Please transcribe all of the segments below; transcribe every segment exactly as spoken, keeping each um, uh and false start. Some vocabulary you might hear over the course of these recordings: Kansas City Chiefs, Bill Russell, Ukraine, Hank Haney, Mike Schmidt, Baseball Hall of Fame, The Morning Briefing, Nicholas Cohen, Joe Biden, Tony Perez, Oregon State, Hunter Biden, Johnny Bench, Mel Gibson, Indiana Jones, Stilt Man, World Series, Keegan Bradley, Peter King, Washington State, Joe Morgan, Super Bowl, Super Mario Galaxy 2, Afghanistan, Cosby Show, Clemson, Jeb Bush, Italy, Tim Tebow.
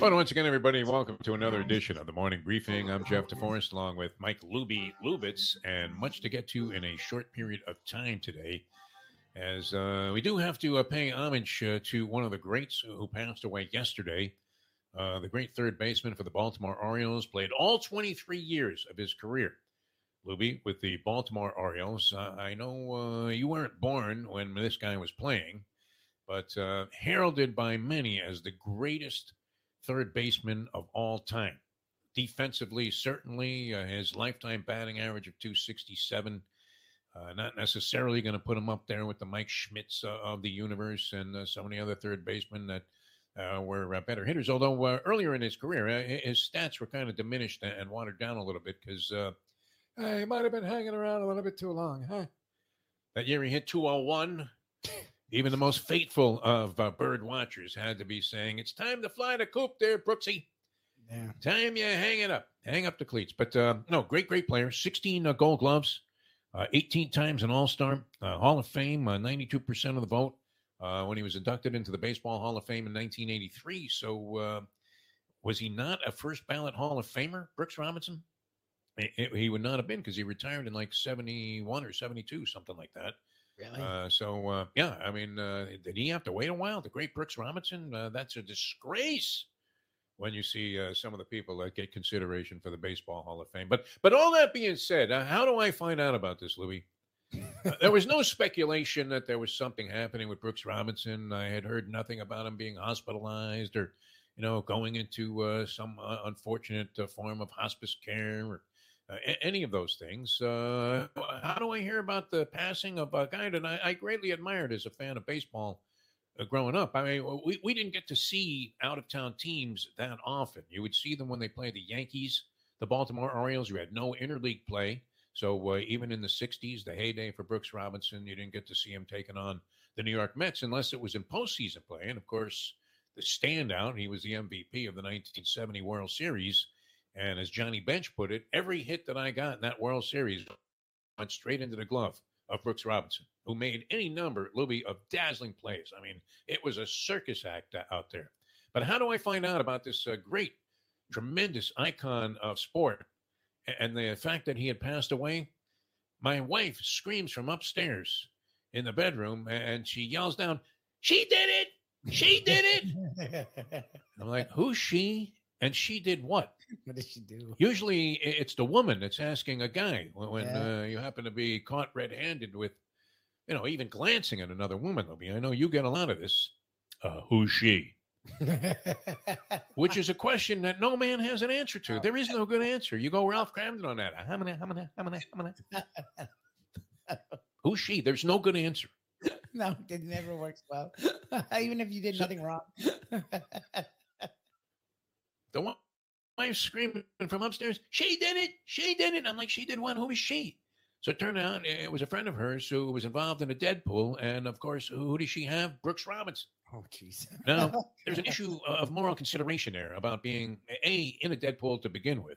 Well, once again, everybody, welcome to another edition of The Morning Briefing. I'm Jeff DeForest, along with Mike Luby Lubitz, and much to get to in a short period of time today, as uh, we do have to uh, pay homage uh, to one of the greats who passed away yesterday. Uh, the great third baseman for the Baltimore Orioles played all twenty-three years of his career. Luby, with the Baltimore Orioles, uh, I know uh, you weren't born when this guy was playing, but uh, heralded by many as the greatest third baseman of all time. Defensively, certainly, uh, his lifetime batting average of two sixty-seven. Uh, not necessarily going to put him up there with the Mike Schmidts uh, of the universe and uh, so many other third basemen that uh, were uh, better hitters. Although uh, earlier in his career, uh, his stats were kind of diminished and watered down a little bit because uh, he might have been hanging around a little bit too long. Huh? That year he hit two oh one. Even the most fateful of uh, bird watchers had to be saying, "It's time to fly the coop there, Brooksy. Yeah. Time you hang it up. Hang up the cleats." But uh, no, great, great player. sixteen uh, gold gloves, uh, eighteen times an all-star, uh, Hall of Fame, uh, ninety-two percent of the vote uh, when he was inducted into the Baseball Hall of Fame in nineteen eighty-three. So uh, was he not a first-ballot Hall of Famer, Brooks Robinson? It, it, he would not have been because he retired in like seventy-one or seventy-two, something like that. Really? Uh, so, uh, yeah, I mean, uh, did he have to wait a while? The great Brooks Robinson, uh, that's a disgrace when you see uh, some of the people that get consideration for the Baseball Hall of Fame. But but all that being said, uh, how do I find out about this, Louie? uh, there was no speculation that there was something happening with Brooks Robinson. I had heard nothing about him being hospitalized or, you know, going into uh, some uh, unfortunate uh, form of hospice care or Uh, any of those things. Uh, how do I hear about the passing of a guy that I, I greatly admired as a fan of baseball uh, growing up? I mean, we, we didn't get to see out-of-town teams that often. You would see them when they played the Yankees, the Baltimore Orioles. You had no interleague play. So uh, even in the sixties, the heyday for Brooks Robinson, you didn't get to see him taking on the New York Mets unless it was in postseason play. And, of course, the standout, he was the M V P of the nineteen seventy World Series. And as Johnny Bench put it, every hit that I got in that World Series went straight into the glove of Brooks Robinson, who made any number, Luby, of dazzling plays. I mean, it was a circus act out there. But how do I find out about this uh, great, tremendous icon of sport and the fact that he had passed away? My wife screams from upstairs in the bedroom, and she yells down, "She did it! She did it!" I'm like, "Who's she? And she did what?" What did she do? Usually it's the woman that's asking a guy when yeah. uh, you happen to be caught red-handed with, you know, even glancing at another woman. I know you get a lot of this. Uh, who's she? Which is a question that no man has an answer to. Oh. There is no good answer. You go Ralph Cramden on that. I'm gonna, I'm gonna, I'm gonna, I'm gonna. Who's she? There's no good answer. No, it never works well. Even if you did nothing wrong. The one wife screaming from upstairs, "She did it! She did it!" I'm like, "She did what? Who is she?" So it turned out it was a friend of hers who was involved in a Deadpool. And, of course, who does she have? Brooks Robinson. Oh, jeez. Now, there's an issue of moral consideration there about being, A, in a Deadpool to begin with,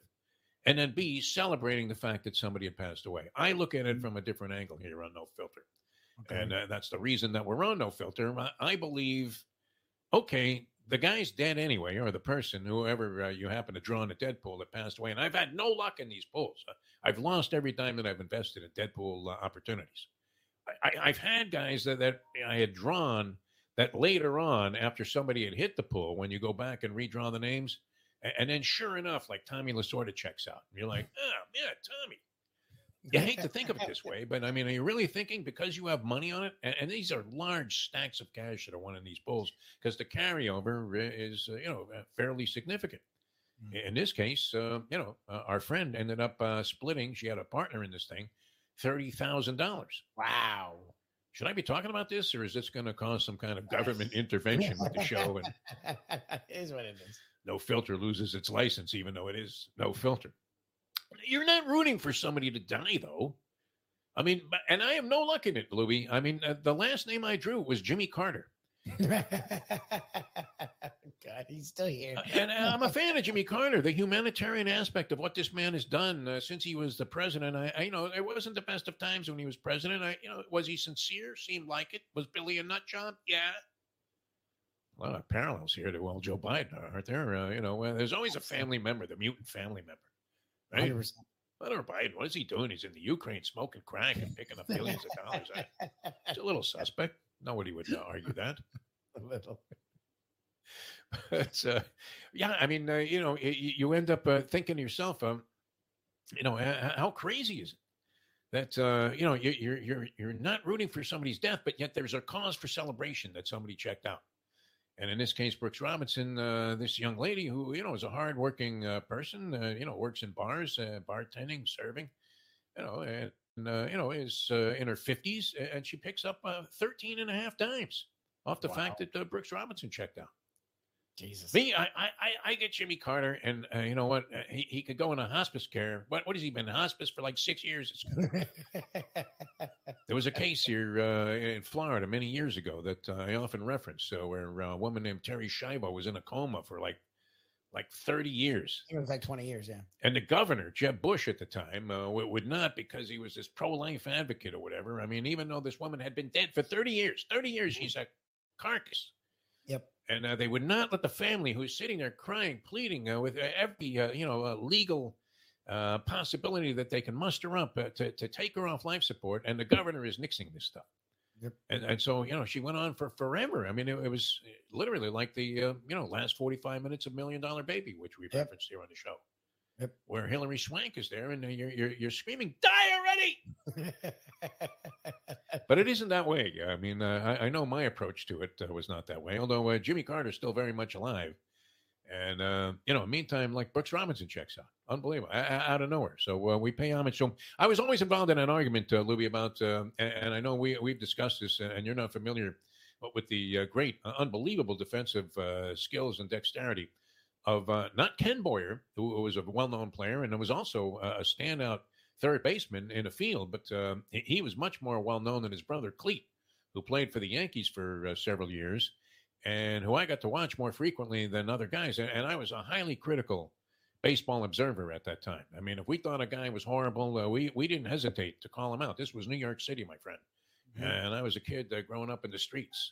and then, B, celebrating the fact that somebody had passed away. I look at it from a different angle here on No Filter. Okay. And uh, that's the reason that we're on No Filter. I, I believe, okay, the guy's dead anyway, or the person, whoever uh, you happen to draw in a Deadpool that passed away. And I've had no luck in these pools. I've lost every time that I've invested in Deadpool uh, opportunities. I, I, I've had guys that, that I had drawn that later on, after somebody had hit the pool, when you go back and redraw the names, and, and then sure enough, like Tommy Lasorda checks out. And you're like, "Oh, yeah, Tommy." You hate to think of it this way, but I mean, are you really thinking because you have money on it? And, and these are large stacks of cash that are won in these pools because the carryover is, uh, you know, fairly significant. In this case, uh, you know, uh, our friend ended up uh, splitting. She had a partner in this thing, thirty thousand dollars. Wow. Should I be talking about this, or is this going to cause some kind of government intervention with the show? And it is what it is. No Filter loses its license, even though it is No Filter. You're not rooting for somebody to die, though. I mean, and I have no luck in it, Luby. I mean, uh, the last name I drew was Jimmy Carter. God, he's still here. uh, and uh, I'm a fan of Jimmy Carter. The humanitarian aspect of what this man has done uh, since he was the president. I, I, you know, it wasn't the best of times when he was president. I, you know, was he sincere? Seemed like it. Was Billy a nut job? Yeah. A lot of parallels here to well, Joe Biden, aren't there? Uh, you know, uh, there's always a family member, the mutant family member, right? one hundred percent. Hunter Biden, what is he doing? He's in the Ukraine smoking crack and picking up billions of dollars. I, it's a little suspect. Nobody would argue that. A little. But, uh, yeah, I mean, uh, you know, you, you end up uh, thinking to yourself, um, you know, uh, how crazy is it that, uh, you know, you, you're you're you're not rooting for somebody's death, but yet there's a cause for celebration that somebody checked out. And in this case, Brooks Robinson, uh, this young lady who, you know, is a hardworking uh, person, uh, you know, works in bars, uh, bartending, serving, you know, and, uh, you know, is uh, in her fifties, and she picks up uh, thirteen and a half dimes off the wow. fact that uh, Brooks Robinson checked out. Jesus. Me, I, I, I get Jimmy Carter, and uh, you know what? Uh, he, he could go into hospice care. What, what has he been in hospice for like six years? There was a case here uh, in Florida many years ago that uh, I often reference, uh, where a woman named Terry Schiavo was in a coma for like like thirty years. It was like twenty years, yeah. And the governor, Jeb Bush, at the time, uh, w- would not, because he was this pro-life advocate or whatever. I mean, even though this woman had been dead for thirty years, thirty years, she's a carcass. Yep. And uh, they would not let the family, who's sitting there crying, pleading uh, with every uh, you know uh, legal uh, possibility that they can muster up uh, to to take her off life support. And the governor is nixing this stuff. Yep. And, and so you know she went on for forever. I mean, it, it was literally like the uh, you know last forty-five minutes of Million Dollar Baby, which we yep. referenced here on the show, yep. where Hilary Swank is there, and you're you're, you're screaming, "Die already!" But it isn't that way. I mean, uh, I, I know my approach to it uh, was not that way, although uh, Jimmy Carter is still very much alive. And, uh, you know, meantime, like Brooks Robinson checks out. Unbelievable. I, I, out of nowhere. So uh, we pay homage. So I was always involved in an argument, uh, Luby, about, uh, and, and I know we, we've discussed this, and you're not familiar, but with the uh, great, uh, unbelievable defensive uh, skills and dexterity of uh, not Ken Boyer, who, who was a well-known player, and was also uh, a standout third baseman in a field, but uh, he was much more well-known than his brother, Clete, who played for the Yankees for uh, several years and who I got to watch more frequently than other guys. And, and I was a highly critical baseball observer at that time. I mean, if we thought a guy was horrible, uh, we, we didn't hesitate to call him out. This was New York City, my friend. Mm-hmm. And I was a kid uh, growing up in the streets.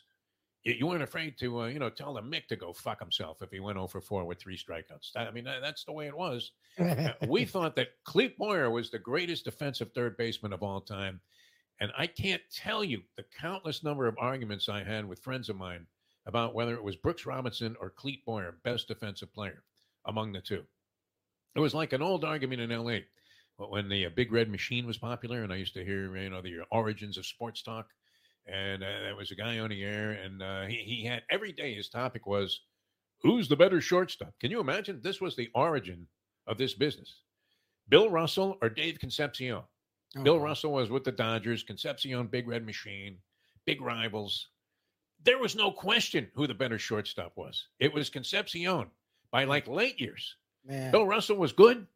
You, you weren't afraid to, uh, you know, tell the Mick to go fuck himself if he went oh for four with three strikeouts. I mean, that's the way it was. Uh, we thought that Clete Boyer was the greatest defensive third baseman of all time. And I can't tell you the countless number of arguments I had with friends of mine about whether it was Brooks Robinson or Clete Boyer, best defensive player among the two. It was like an old argument in L A when the uh, Big Red Machine was popular. And I used to hear, you know, the origins of sports talk. And uh, there was a guy on the air, and uh, he, he had every day his topic was, who's the better shortstop? Can you imagine? This was the origin of this business. Bill Russell or Dave Concepcion? Oh. Bill Russell was with the Dodgers, Concepcion, Big Red Machine, big rivals. There was no question who the better shortstop was. It was Concepcion by like late years. Man. Bill Russell was good.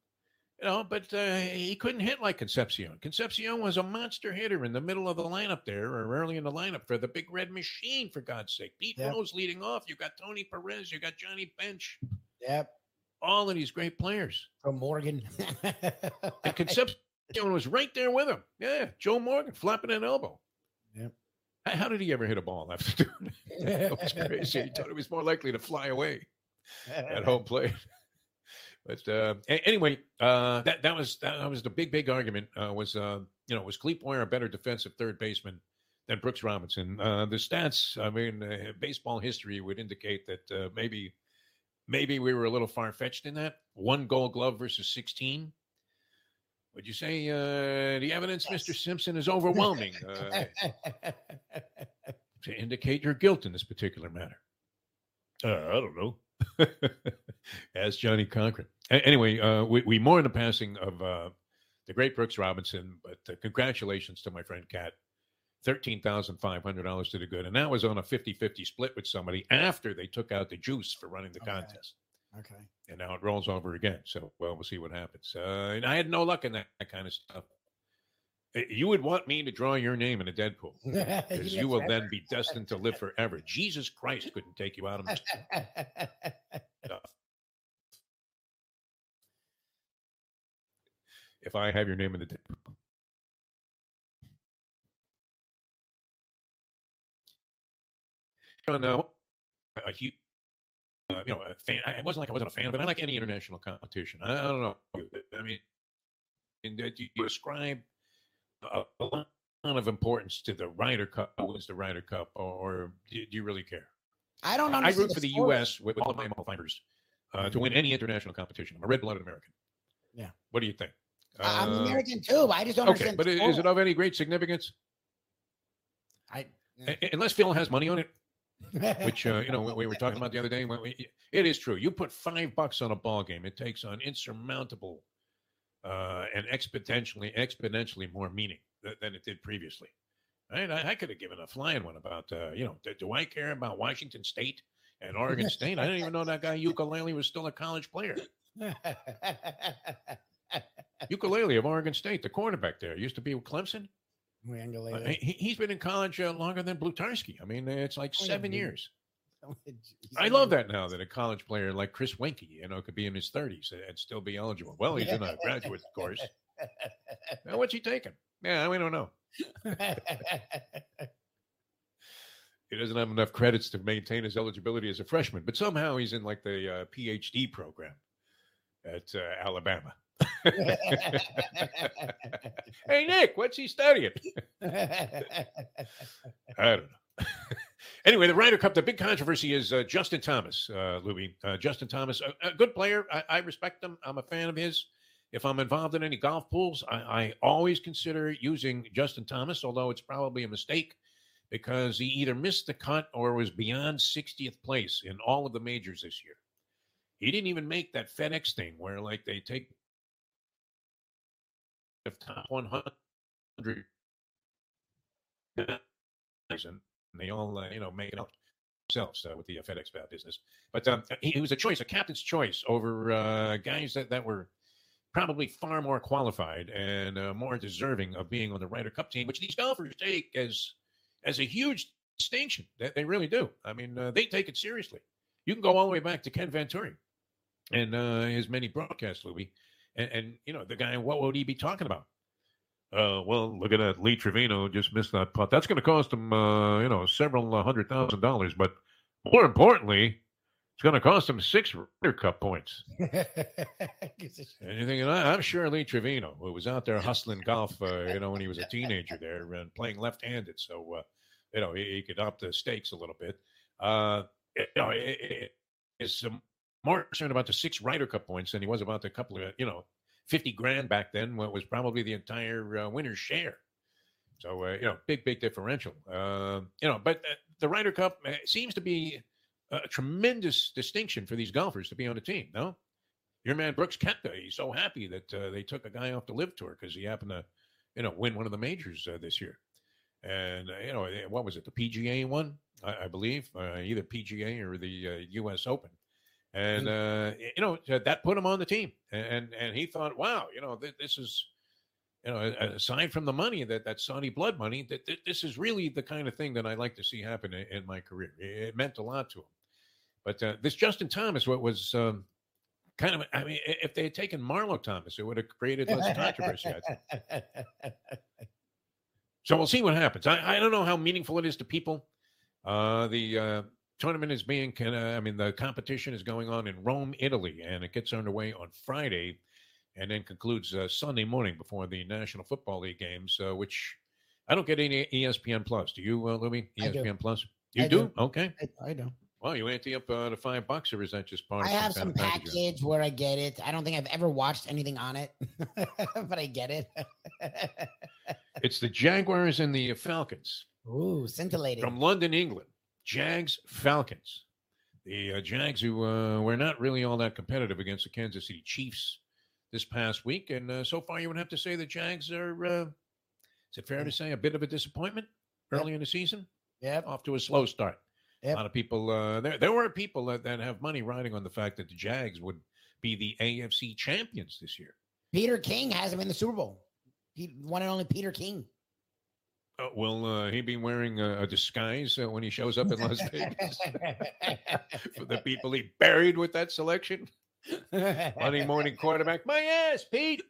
You know, but uh, he couldn't hit like Concepcion. Concepcion was a monster hitter in the middle of the lineup there, or early in the lineup for the Big Red Machine, for God's sake. Pete yep. Rose leading off. You got Tony Perez. You got Johnny Bench. Yep. All of these great players. From Morgan. And Concepcion was right there with him. Yeah, Joe Morgan flopping an elbow. Yep. How did he ever hit a ball after doing that? That was crazy. He thought he was more likely to fly away at home plate. But uh, anyway, uh, that that was that was the big big argument uh, was uh, you know was Clete Boyer a better defensive third baseman than Brooks Robinson? Uh, the stats, I mean, uh, baseball history would indicate that uh, maybe maybe we were a little far fetched in that one Gold Glove versus sixteen. Would you say uh, the evidence, yes. Mister Simpson, is overwhelming uh, to indicate your guilt in this particular matter? Uh, I don't know. as Johnny Cochran. A- anyway, uh, we, we mourn the passing of uh, the great Brooks Robinson, but uh, congratulations to my friend Kat. thirteen thousand five hundred dollars to the good. And that was on a fifty-fifty split with somebody after they took out the juice for running the okay. contest. Okay. And now it rolls over again. So, well, we'll see what happens. Uh, and I had no luck in that, that kind of stuff. You would want me to draw your name in a dead pool because you will then be destined to live forever. Jesus Christ couldn't take you out of stuff. If I have your name in the dead pool. On a, a huge, uh, you know, a fan. I, it wasn't like I wasn't a fan, but I like any international competition. I, I don't know. I mean, and uh, you, you ascribe a, a lot of importance to the Ryder Cup. Was the Ryder Cup, or, or do, do you really care? I don't. Understand I root the for the sport. U S with, with all my fibers uh, mm-hmm. to win any international competition. I'm a red-blooded American. Yeah. What do you think? I'm uh, American too. But I just don't. Okay, understand but it, is it of any great significance? I yeah. a, unless Phil has money on it. Which, uh, you know, we were talking about the other day. When we, it is true. You put five bucks on a ball game, it takes on insurmountable uh, and exponentially, exponentially more meaning th- than it did previously. Right? I, I could have given a flying one about, uh, you know, do, do I care about Washington State and Oregon State? I didn't even know that guy Ukulele was still a college player. Ukulele of Oregon State, the quarterback there, used to be with Clemson. Uh, he, he's been in college uh, longer than Blutarski. I mean, it's like oh, seven yeah, years. Oh, I love that now that a college player like Chris Weinke, you know, could be in his thirties and still be eligible. Well, he's in a graduate course. Now, what's he taking? Yeah, we don't know. He doesn't have enough credits to maintain his eligibility as a freshman, but somehow he's in like the uh, PhD program at uh, Alabama. Hey Nick, what's he studying? I don't know. Anyway, the Ryder Cup, the big controversy is uh, Justin Thomas, uh, Luby. Uh, Justin Thomas, a, a good player. I, I respect him. I'm a fan of his. If I'm involved in any golf pools, I, I always consider using Justin Thomas, although it's probably a mistake because he either missed the cut or was beyond sixtieth place in all of the majors this year. He didn't even make that FedEx thing where like they take of top one hundred, and they all, uh, you know, make it out themselves uh, with the uh, FedEx bad business. But um, he, he was a choice, a captain's choice over uh, guys that, that were probably far more qualified and uh, more deserving of being on the Ryder Cup team, which these golfers take as as a huge distinction. That they really do. I mean, uh, they take it seriously. You can go all the way back to Ken Venturi and uh, his many broadcasts, Louie. And, and, you know, the guy, what would he be talking about? Uh, well, look at that. Lee Trevino just missed that putt. That's going to cost him, uh, you know, several hundred thousand dollars. But more importantly, it's going to cost him six Ryder Cup points. Anything? I'm sure Lee Trevino, who was out there hustling golf, uh, you know, when he was a teenager there and playing left-handed. So, uh, you know, he, he could up the stakes a little bit. Uh, you know, it, it, it's some. Um, more concerned about the six Ryder Cup points than he was about the couple of, you know, fifty grand back then, what was probably the entire uh, winner's share. So, uh, you know, big, big differential. Uh, you know, but uh, the Ryder Cup uh, seems to be a tremendous distinction for these golfers to be on a team, no? Your man Brooks Koepka, he's so happy that uh, they took a guy off the Live Tour because he happened to, you know, win one of the majors uh, this year. And, uh, you know, what was it, the P G A one, I, I believe, uh, either P G A or the uh, U S Open. And, uh, you know, that put him on the team. And and he thought, wow, you know, th- this is, you know, aside from the money, that, that Saudi blood money, that th- this is really the kind of thing that I like to see happen in, in my career. It meant a lot to him. But uh, this Justin Thomas was um, kind of, I mean, if they had taken Marlo Thomas, it would have created less controversy, I think. So we'll see what happens. I, I don't know how meaningful it is to people. Uh, the... Uh, Tournament is being, uh, I mean, the competition is going on in Rome, Italy, and it gets underway on Friday and then concludes uh, Sunday morning before the National Football League games, uh, which I don't get any E S P N plus. Do you, uh, Louie? E S P N plus? You do? do? Okay. I, I do. Well, you ante up uh, to five bucks, or is that just part I of I have some package package where I get it. I don't think I've ever watched anything on it, but I get it. It's the Jaguars and the Falcons. Ooh, scintillating. From London, England. Jags Falcons. The uh, Jags, who uh, were not really all that competitive against the Kansas City Chiefs this past week. And uh, so far, you would have to say the Jags are, uh, is it fair to say, a bit of a disappointment early yep. in the season? Yeah. Off to a slow start. Yep. A lot of people, uh, there there were people that, that have money riding on the fact that the Jags would be the A F C champions this year. Peter King has them in the Super Bowl. He, one and only Peter King. Uh, will uh, he be wearing a, a disguise uh, when he shows up in Las Vegas? For the people he buried with that selection? Monday morning quarterback, my ass, Pete!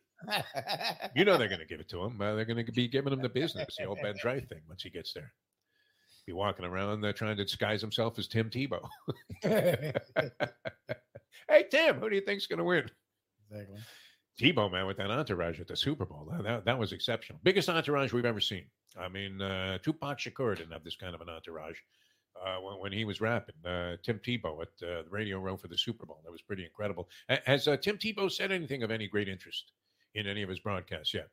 You know they're going to give it to him. Uh, they're going to be giving him the business, the old Ben Dry thing, once he gets there. Be walking around there trying to disguise himself as Tim Tebow. Hey, Tim, who do you think's going to win? Exactly. Tebow, man, with that entourage at the Super Bowl. That, that was exceptional. Biggest entourage we've ever seen. I mean, uh, Tupac Shakur didn't have this kind of an entourage uh, when, when he was rapping. Uh, Tim Tebow at uh, the Radio Row for the Super Bowl. That was pretty incredible. Has uh, Tim Tebow said anything of any great interest in any of his broadcasts yet?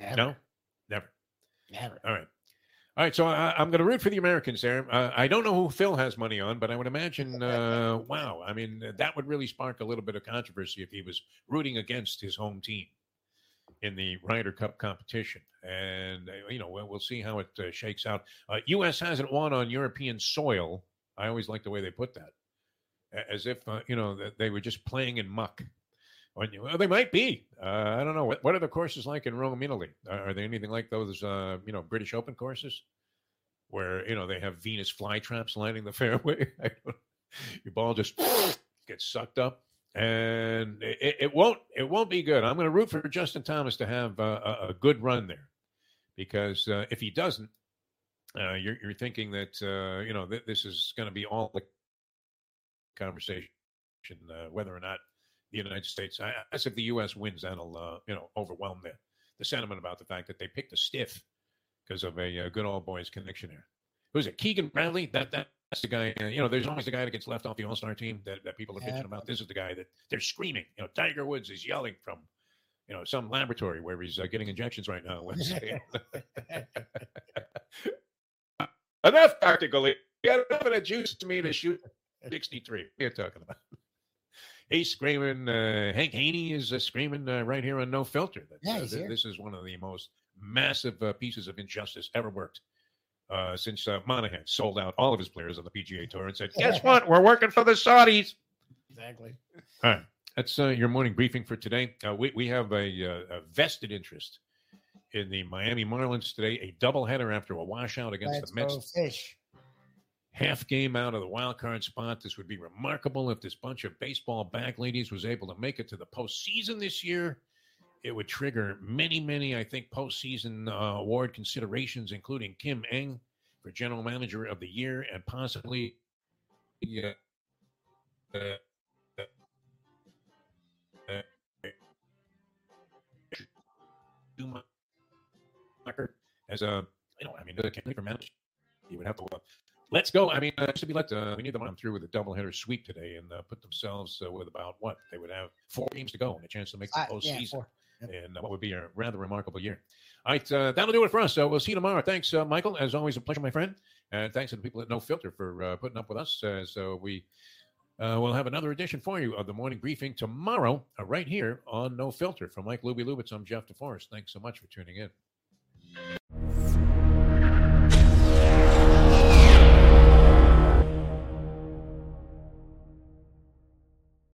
Never. No? Never. Never. All right. All right, so I, I'm going to root for the Americans there. Uh, I don't know who Phil has money on, but I would imagine, uh, wow, I mean, that would really spark a little bit of controversy if he was rooting against his home team in the Ryder Cup competition. And, uh, you know, we'll, we'll see how it uh, shakes out. Uh, U S hasn't won on European soil. I always like the way they put that, as if, uh, you know, that they were just playing in muck. Well, they might be. Uh, I don't know. What, what are the courses like in Rome, Italy? Are they anything like those, uh, you know, British Open courses where, you know, they have Venus flytraps lining the fairway? Your ball just gets sucked up, and it, it won't it won't be good. I'm going to root for Justin Thomas to have a, a good run there, because uh, if he doesn't, uh, you're, you're thinking that, uh, you know, th- this is going to be all the conversation, uh, whether or not the United States, I, as if the U S wins, that'll uh, you know overwhelm the, the sentiment about the fact that they picked a stiff because of a, a good old boys connection there. Who's it? Keegan Bradley? That, that that's the guy. Uh, you know, there's always the guy that gets left off the All-Star team that, that people are bitching about. This is the guy that they're screaming. You know, Tiger Woods is yelling from, you know, some laboratory where he's uh, getting injections right now. Let's say. Enough, Doctor Golly. You got enough of that juice to me to shoot sixty-three. What are you talking about? He's screaming. Uh, Hank Haney is uh, screaming uh, right here on No Filter. That, yeah, uh, th- this is one of the most massive uh, pieces of injustice ever worked uh, since uh, Monahan sold out all of his players on the P G A Tour and said, guess what? We're working for the Saudis. Exactly. All right. That's uh, your morning briefing for today. Uh, we, we have a, a vested interest in the Miami Marlins today, a doubleheader after a washout against Let's the Mets. Fish. Half game out of the wild card spot. This would be remarkable if this bunch of baseball back ladies was able to make it to the postseason this year. It would trigger many, many, I think, postseason uh, award considerations, including Kim Ng for General Manager of the Year and possibly yeah, uh, uh, uh, as a, I don't, I mean, the candidate for manager, you would have to look. Let's go. I mean, uh, should be let. Uh, we need them on through with a doubleheader sweep today and uh, put themselves uh, with about what they would have four games to go and a chance to make the postseason. Uh, yeah, yep. And uh, what would be a rather remarkable year. All right, uh, that'll do it for us. Uh, we'll see you tomorrow. Thanks, uh, Michael. As always, a pleasure, my friend. And thanks to the people at No Filter for uh, putting up with us. Uh, so we uh, will have another edition for you of the morning briefing tomorrow, uh, right here on No Filter. From Mike Luby Lubitz, I'm Jeff DeForest. Thanks so much for tuning in.